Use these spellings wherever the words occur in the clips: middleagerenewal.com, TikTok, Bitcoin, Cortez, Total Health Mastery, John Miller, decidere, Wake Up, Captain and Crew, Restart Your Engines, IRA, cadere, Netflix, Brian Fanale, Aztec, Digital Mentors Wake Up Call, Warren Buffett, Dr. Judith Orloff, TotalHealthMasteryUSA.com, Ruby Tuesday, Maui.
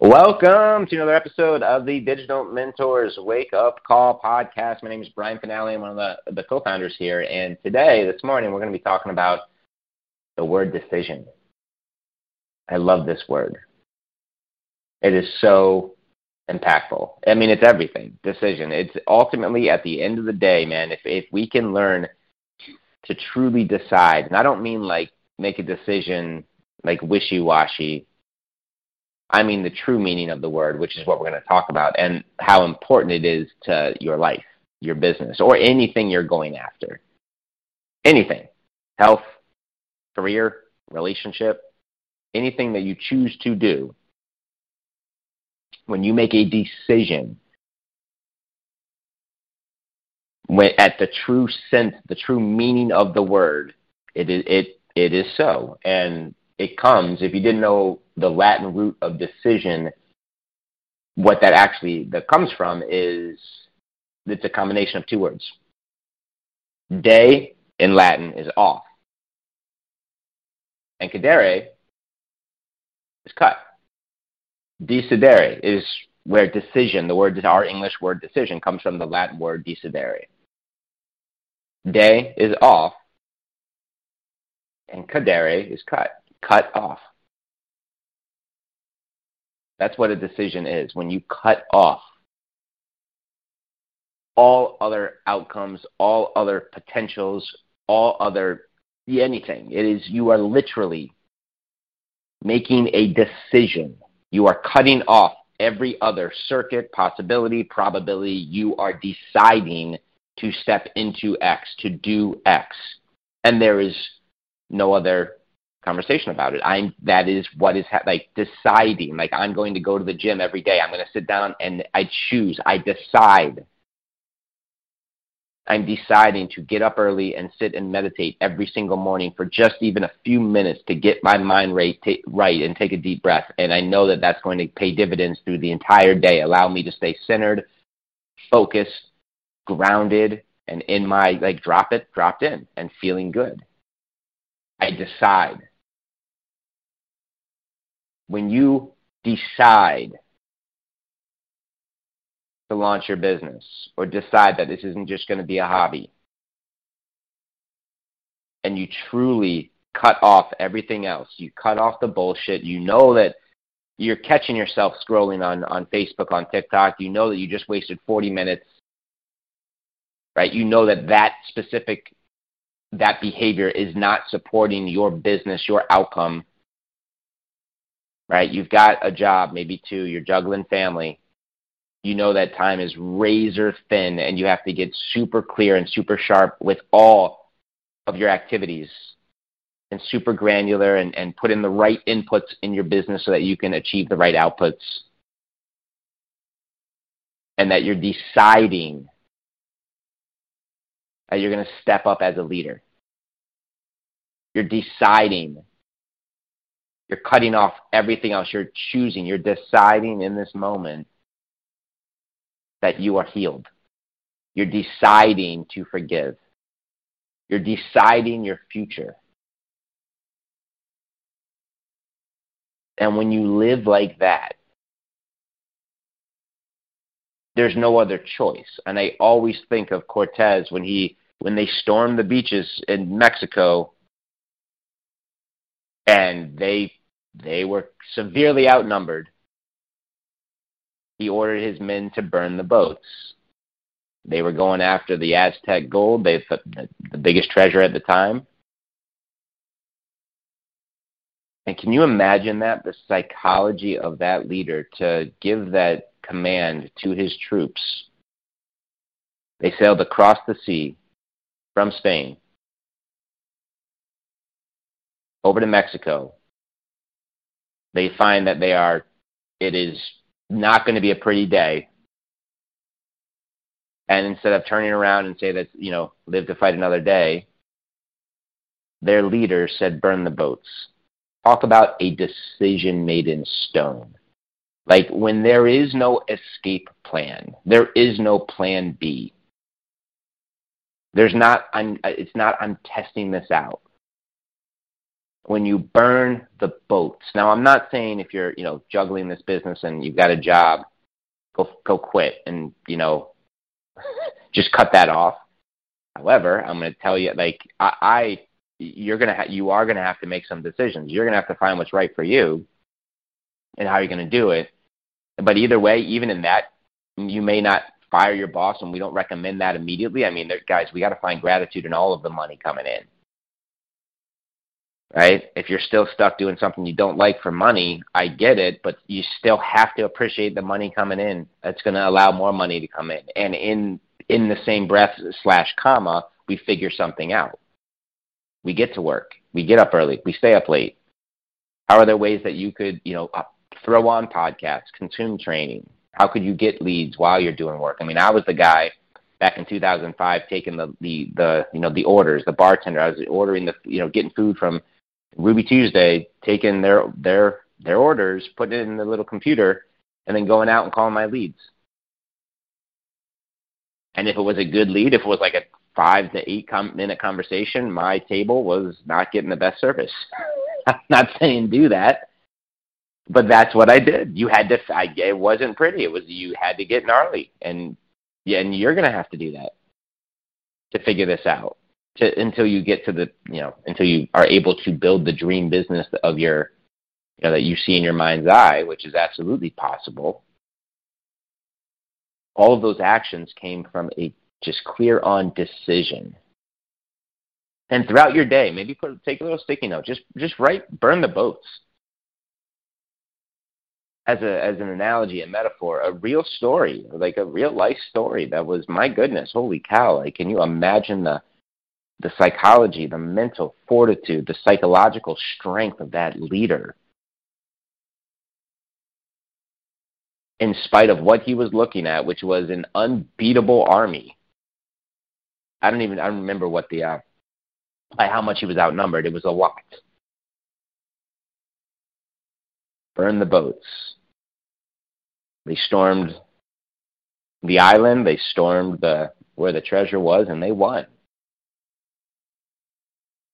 Welcome to another episode of the Digital Mentors Wake Up Call podcast. My name is Brian Fanale. I'm one of the co-founders here. And today, this morning, we're going to be talking about the word decision. I love this word. It is so impactful. I mean, it's everything. Decision. It's ultimately, at the end of the day, man, if we can learn to truly decide, and I don't mean like make a decision like wishy-washy, I mean the true meaning of the word, which is what we're going to talk about, and how important it is to your life, your business, or anything you're going after. Anything. Health, career, relationship, anything that you choose to do. When you make a decision, at the true sense, the true meaning of the word, it is so. And it comes, if you didn't know the Latin root of decision, what that comes from is, it's a combination of two words. De in Latin is off, and cadere is cut. Decidere is where decision, the word, our English word decision, comes from the Latin word decidere. De is off, and cadere is cut. Cut off. That's what a decision is. When you cut off all other outcomes, all other potentials, all other anything, you are literally making a decision. You are cutting off every other circuit, possibility, probability. You are deciding to step into X, to do X. And there is no other conversation about it. That is what is like deciding. Like, I'm going to go to the gym every day. I'm going to sit down and I choose. I decide. I'm deciding to get up early and sit and meditate every single morning for just even a few minutes to get my mind right and take a deep breath. And I know that that's going to pay dividends through the entire day, allow me to stay centered, focused, grounded, and in my, like, dropped in and feeling good. I decide. When you decide to launch your business, or decide that this isn't just going to be a hobby, and you truly cut off everything else, you cut off the bullshit, you know that you're catching yourself scrolling on Facebook, on TikTok, you know that you just wasted 40 minutes, right? You know that behavior is not supporting your business, your outcome, right? You've got a job, maybe two, you're juggling family. You know that time is razor thin, and you have to get super clear and super sharp with all of your activities, and super granular, and put in the right inputs in your business so that you can achieve the right outputs, and that you're deciding that you're going to step up as a leader. You're deciding. You're cutting off everything else. You're choosing. You're deciding in this moment that you are healed. You're deciding to forgive. You're deciding your future. And when you live like that, there's no other choice. And I always think of Cortez when they stormed the beaches in Mexico, and they were severely outnumbered. He ordered his men to burn the boats. They were going after the Aztec gold, the biggest treasure at the time. And can you imagine that? The psychology of that leader to give that command to his troops. They sailed across the sea from Spain over to Mexico. They find that it is not going to be a pretty day. And instead of turning around and say that, you know, live to fight another day, their leader said, burn the boats. Talk about a decision made in stone. Like, when there is no escape plan, there is no plan B. There's not, I'm testing this out. When you burn the boats. Now, I'm not saying if you're, you know, juggling this business and you've got a job, go quit and, you know, just cut that off. However, I'm going to tell you, like, you are going to have to make some decisions. You're going to have to find what's right for you and how you're going to do it. But either way, even in that, you may not fire your boss, and we don't recommend that immediately. I mean, guys, we got to find gratitude in all of the money coming in, right? If you're still stuck doing something you don't like for money, I get it, but you still have to appreciate the money coming in. That's going to allow more money to come in. And in the same breath /, we figure something out. We get to work. We get up early. We stay up late. How are there ways that you could, you know, throw on podcasts, consume training? How could you get leads while you're doing work? I mean, I was the guy back in 2005 taking the orders, the bartender. I was ordering getting food from Ruby Tuesday, taking their orders, putting it in the little computer, and then going out and calling my leads. And if it was a good lead, if it was like a 5 to 8 minute conversation, my table was not getting the best service. I'm not saying do that, but that's what I did. You had to. It wasn't pretty. It was, you had to get gnarly, and you're going to have to do that to figure this out until you get to the, you know, until you are able to build the dream business of your, you know, that you see in your mind's eye, which is absolutely possible. All of those actions came from a just clear on decision. And throughout your day, maybe take a little sticky note. Just write, burn the boats. As an analogy, a metaphor, a real story, like a real life story that was, my goodness, holy cow! Like, can you imagine the psychology, the mental fortitude, the psychological strength of that leader? In spite of what he was looking at, which was an unbeatable army. I don't remember what by how much he was outnumbered. It was a lot. Burn the boats. They stormed the island. They stormed where the treasure was, and they won.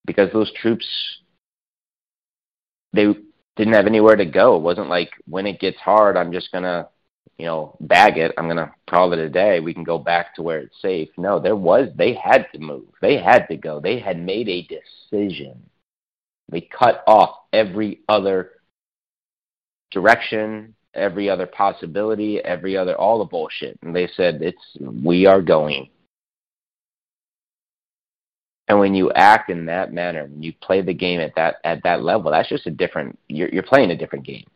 Because those troops, they didn't have anywhere to go. It wasn't like, when it gets hard, I'm just going to, you know, bag it. I'm going to call it a day. We can go back to where it's safe. No, they had to move. They had to go. They had made a decision. They cut off every other direction, every other possibility, all the bullshit. And they said, we are going. And when you act in that manner, when you play the game at that level, that's just a different, you're playing a different game.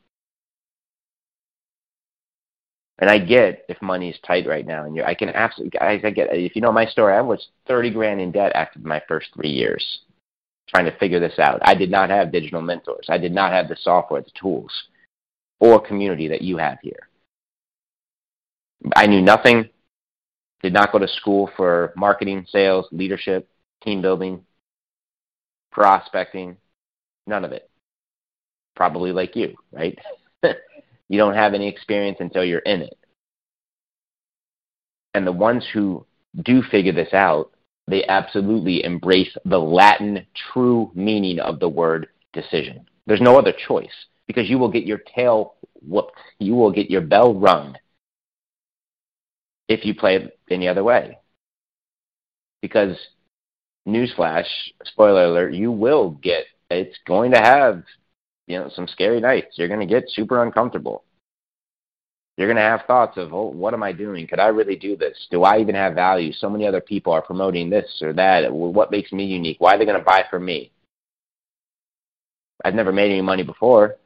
And I get if money's tight right now, and I can absolutely, guys, I get, if you know my story, I was $30,000 in debt after my first 3 years trying to figure this out. I did not have digital mentors. I did not have the software, the tools, or community that you have here. I knew nothing, did not go to school for marketing, sales, leadership, team building, prospecting, none of it. Probably like you, right? You don't have any experience until you're in it. And the ones who do figure this out, they absolutely embrace the Latin true meaning of the word decision. There's no other choice, because you will get your tail whooped. You will get your bell rung if you play it any other way. Because, newsflash, spoiler alert, you will get, it's going to have, you know, some scary nights. You're going to get super uncomfortable. You're going to have thoughts of, oh, what am I doing? Could I really do this? Do I even have value? So many other people are promoting this or that. What makes me unique? Why are they going to buy from me? I've never made any money before.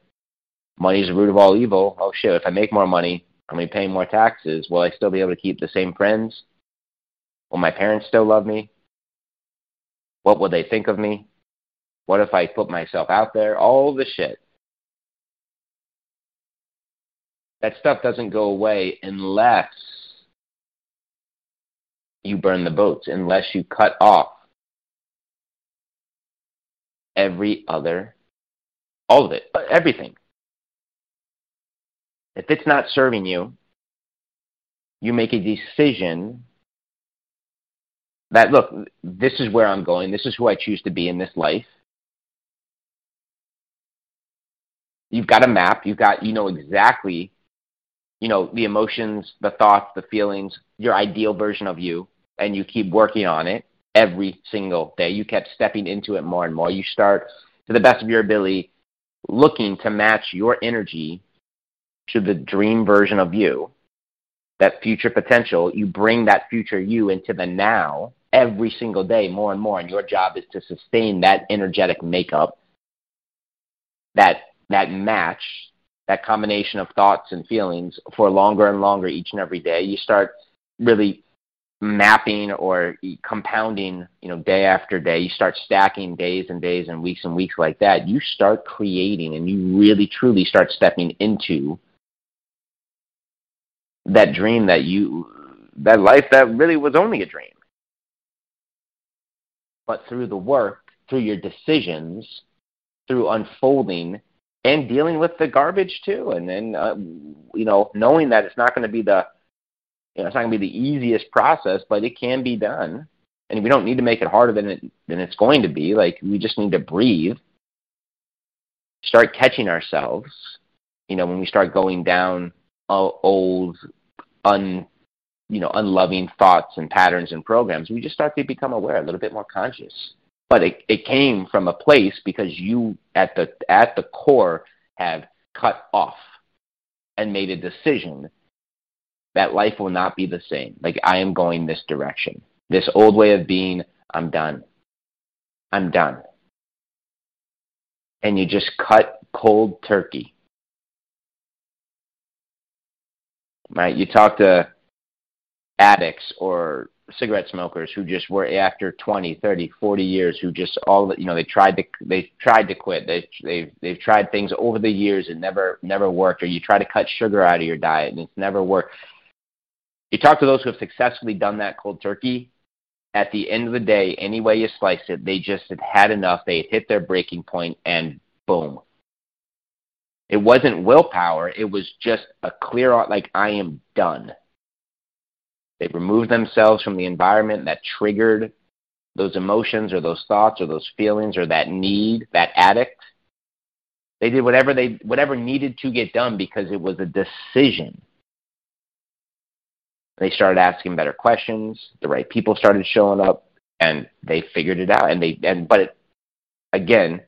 Money is the root of all evil. Oh, shit, if I make more money, I'm going to be paying more taxes. Will I still be able to keep the same friends? Will my parents still love me? What will they think of me? What if I put myself out there? All the shit. That stuff doesn't go away unless you burn the boats unless you cut off every other, all of it, everything. If it's not serving you, you make a decision that, look, this is where I'm going. This is who I choose to be in this life. You've got a map. You know exactly, the emotions, the thoughts, the feelings, your ideal version of you, and you keep working on it every single day. You kept stepping into it more and more. You start, to the best of your ability, looking to match your energy to the dream version of you, that future potential. You bring that future you into the now every single day more and more, and your job is to sustain that energetic makeup, that match, that combination of thoughts and feelings for longer and longer each and every day. You start really mapping or compounding, day after day. You start stacking days and days and weeks like that. You start creating, and you really, truly start stepping into that dream that life that really was only a dream. But through the work, through your decisions, through unfolding and dealing with the garbage too, and then knowing that it's not going to be the easiest process, but it can be done, and we don't need to make it harder than it's going to be. Like, we just need to breathe, start catching ourselves. When we start going down old, unloving thoughts and patterns and programs, we just start to become aware, a little bit more conscious. But it came from a place because you, at the core, have cut off and made a decision that life will not be the same. Like, I am going this direction. This old way of being, I'm done. I'm done. And you just cut cold turkey. Right? You talk to addicts or cigarette smokers who just were after 20, 30, 40 years, who just they tried to quit. They've tried things over the years and never worked. Or you try to cut sugar out of your diet and it's never worked. You talk to those who have successfully done that cold turkey. At the end of the day, any way you slice it, they just had enough. They hit their breaking point, and boom. It wasn't willpower. It was just a clear, I am done. They removed themselves from the environment that triggered those emotions or those thoughts or those feelings or that need, that addict. They did whatever needed to get done because it was a decision. They started asking better questions. The right people started showing up, and they figured it out. But again,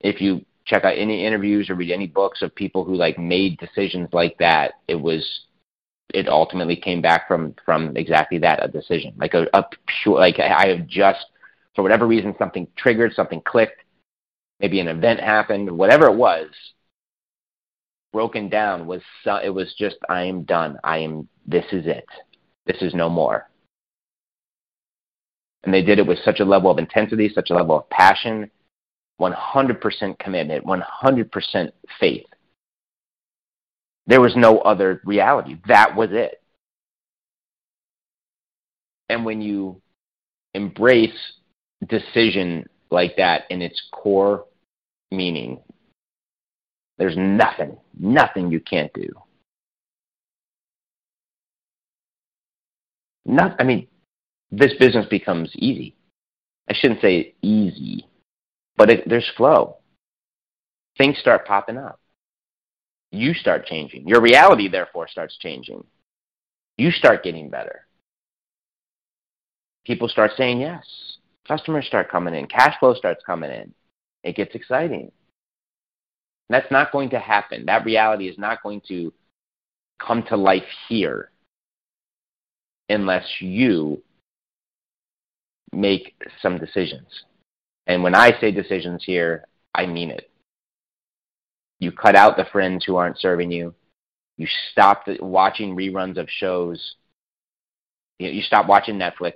if you check out any interviews or read any books of people who made decisions like that, it ultimately came back from exactly that, a decision. I have just, for whatever reason, something triggered, something clicked, maybe an event happened, whatever it was, broken down, it was just, I am done. This is it. This is no more. And they did it with such a level of intensity, such a level of passion, 100% commitment, 100% faith. There was no other reality. That was it. And when you embrace decision like that in its core meaning, there's nothing you can't do. This business becomes easy. I shouldn't say easy, but there's flow. Things start popping up. You start changing. Your reality, therefore, starts changing. You start getting better. People start saying yes. Customers start coming in. Cash flow starts coming in. It gets exciting. That's not going to happen. That reality is not going to come to life here unless you make some decisions. And when I say decisions here, I mean it. You cut out the friends who aren't serving you. You stop watching reruns of shows. You stop watching Netflix.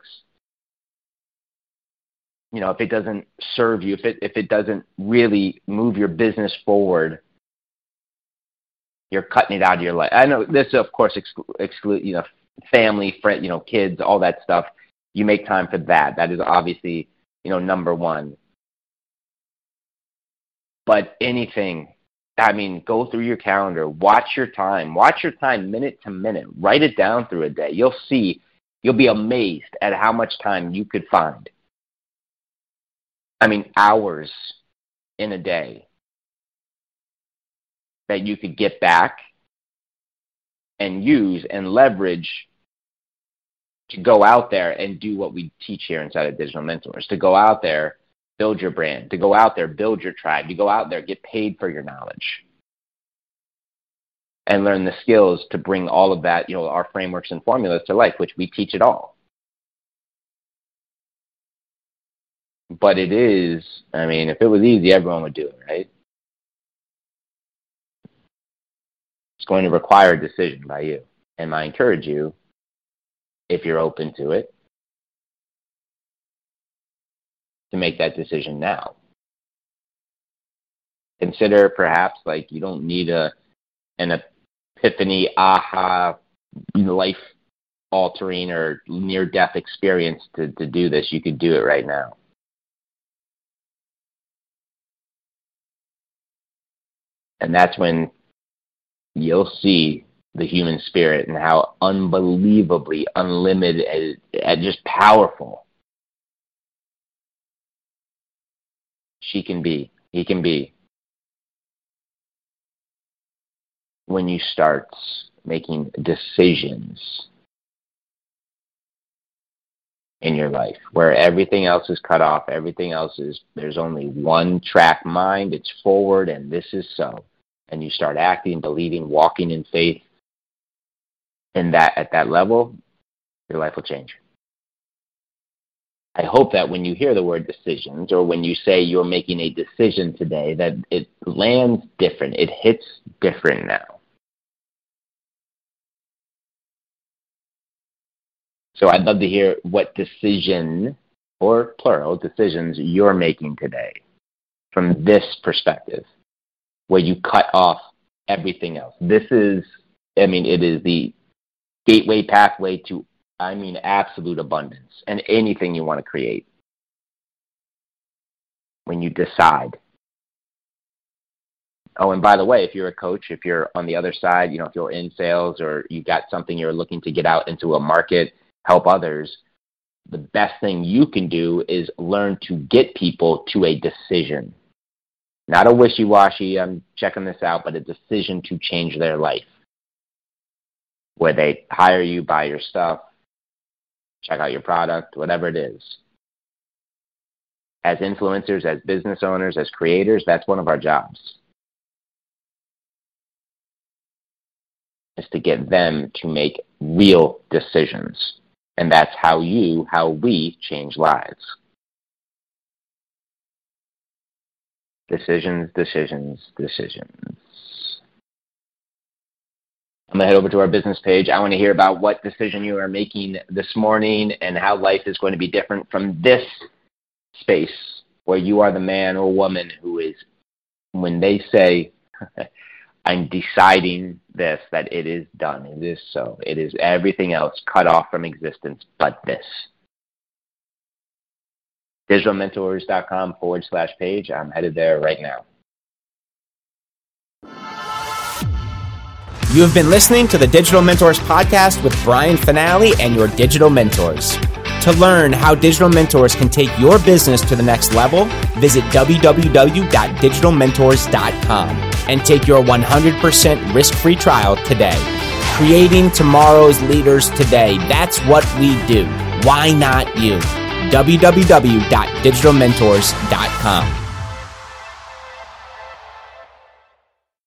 If it doesn't serve you, if it doesn't really move your business forward, you're cutting it out of your life. I know this, of course, exclude family, friend, kids, all that stuff. You make time for that. That is obviously, number one. But anything, go through your calendar, watch your time minute to minute, write it down through a day. You'll be amazed at how much time you could find. Hours in a day that you could get back and use and leverage to go out there and do what we teach here inside of Digital Mentors, to go out there, build your brand, to go out there, build your tribe, to go out there, get paid for your knowledge, and learn the skills to bring all of that, our frameworks and formulas to life, which we teach it all. But it is, if it was easy, everyone would do it, right? It's going to require a decision by you. And I encourage you, if you're open to it, to make that decision now. Consider perhaps you don't need an epiphany, aha, life-altering or near-death experience to do this. You could do it right now. And that's when you'll see the human spirit and how unbelievably unlimited and just powerful she can be, he can be, when you start making decisions in your life where everything else is cut off, there's only one track mind, it's forward, and this is so. And you start acting, believing, walking in faith at that level, your life will change. I hope that when you hear the word decisions, or when you say you're making a decision today, that it lands different. It hits different now. So I'd love to hear what decision, or plural, decisions you're making today from this perspective, where you cut off everything else. This is, it is the gateway pathway to, absolute abundance and anything you want to create. When you decide. Oh, and by the way, if you're a coach, if you're on the other side, if you're in sales or you've got something you're looking to get out into a market, help others, the best thing you can do is learn to get people to a decision. Not a wishy-washy, I'm checking this out, but a decision to change their life. Where they hire you, buy your stuff, check out your product, whatever it is. As influencers, as business owners, as creators, that's one of our jobs. Is to get them to make real decisions. And that's how we change lives. Decisions. I'm going to head over to our business page. I want to hear about what decision you are making this morning and how life is going to be different from this space where you are the man or woman who is, when they say, I'm deciding this, that it is done. It is so. It is everything else cut off from existence but this. DigitalMentors.com/page. I'm headed there right now. You have been listening to the Digital Mentors podcast with Brian Fanale and your Digital Mentors. To learn how Digital Mentors can take your business to the next level, visit www.digitalmentors.com and take your 100% risk-free trial today. Creating tomorrow's leaders today. That's what we do. Why not you? www.digitalmentors.com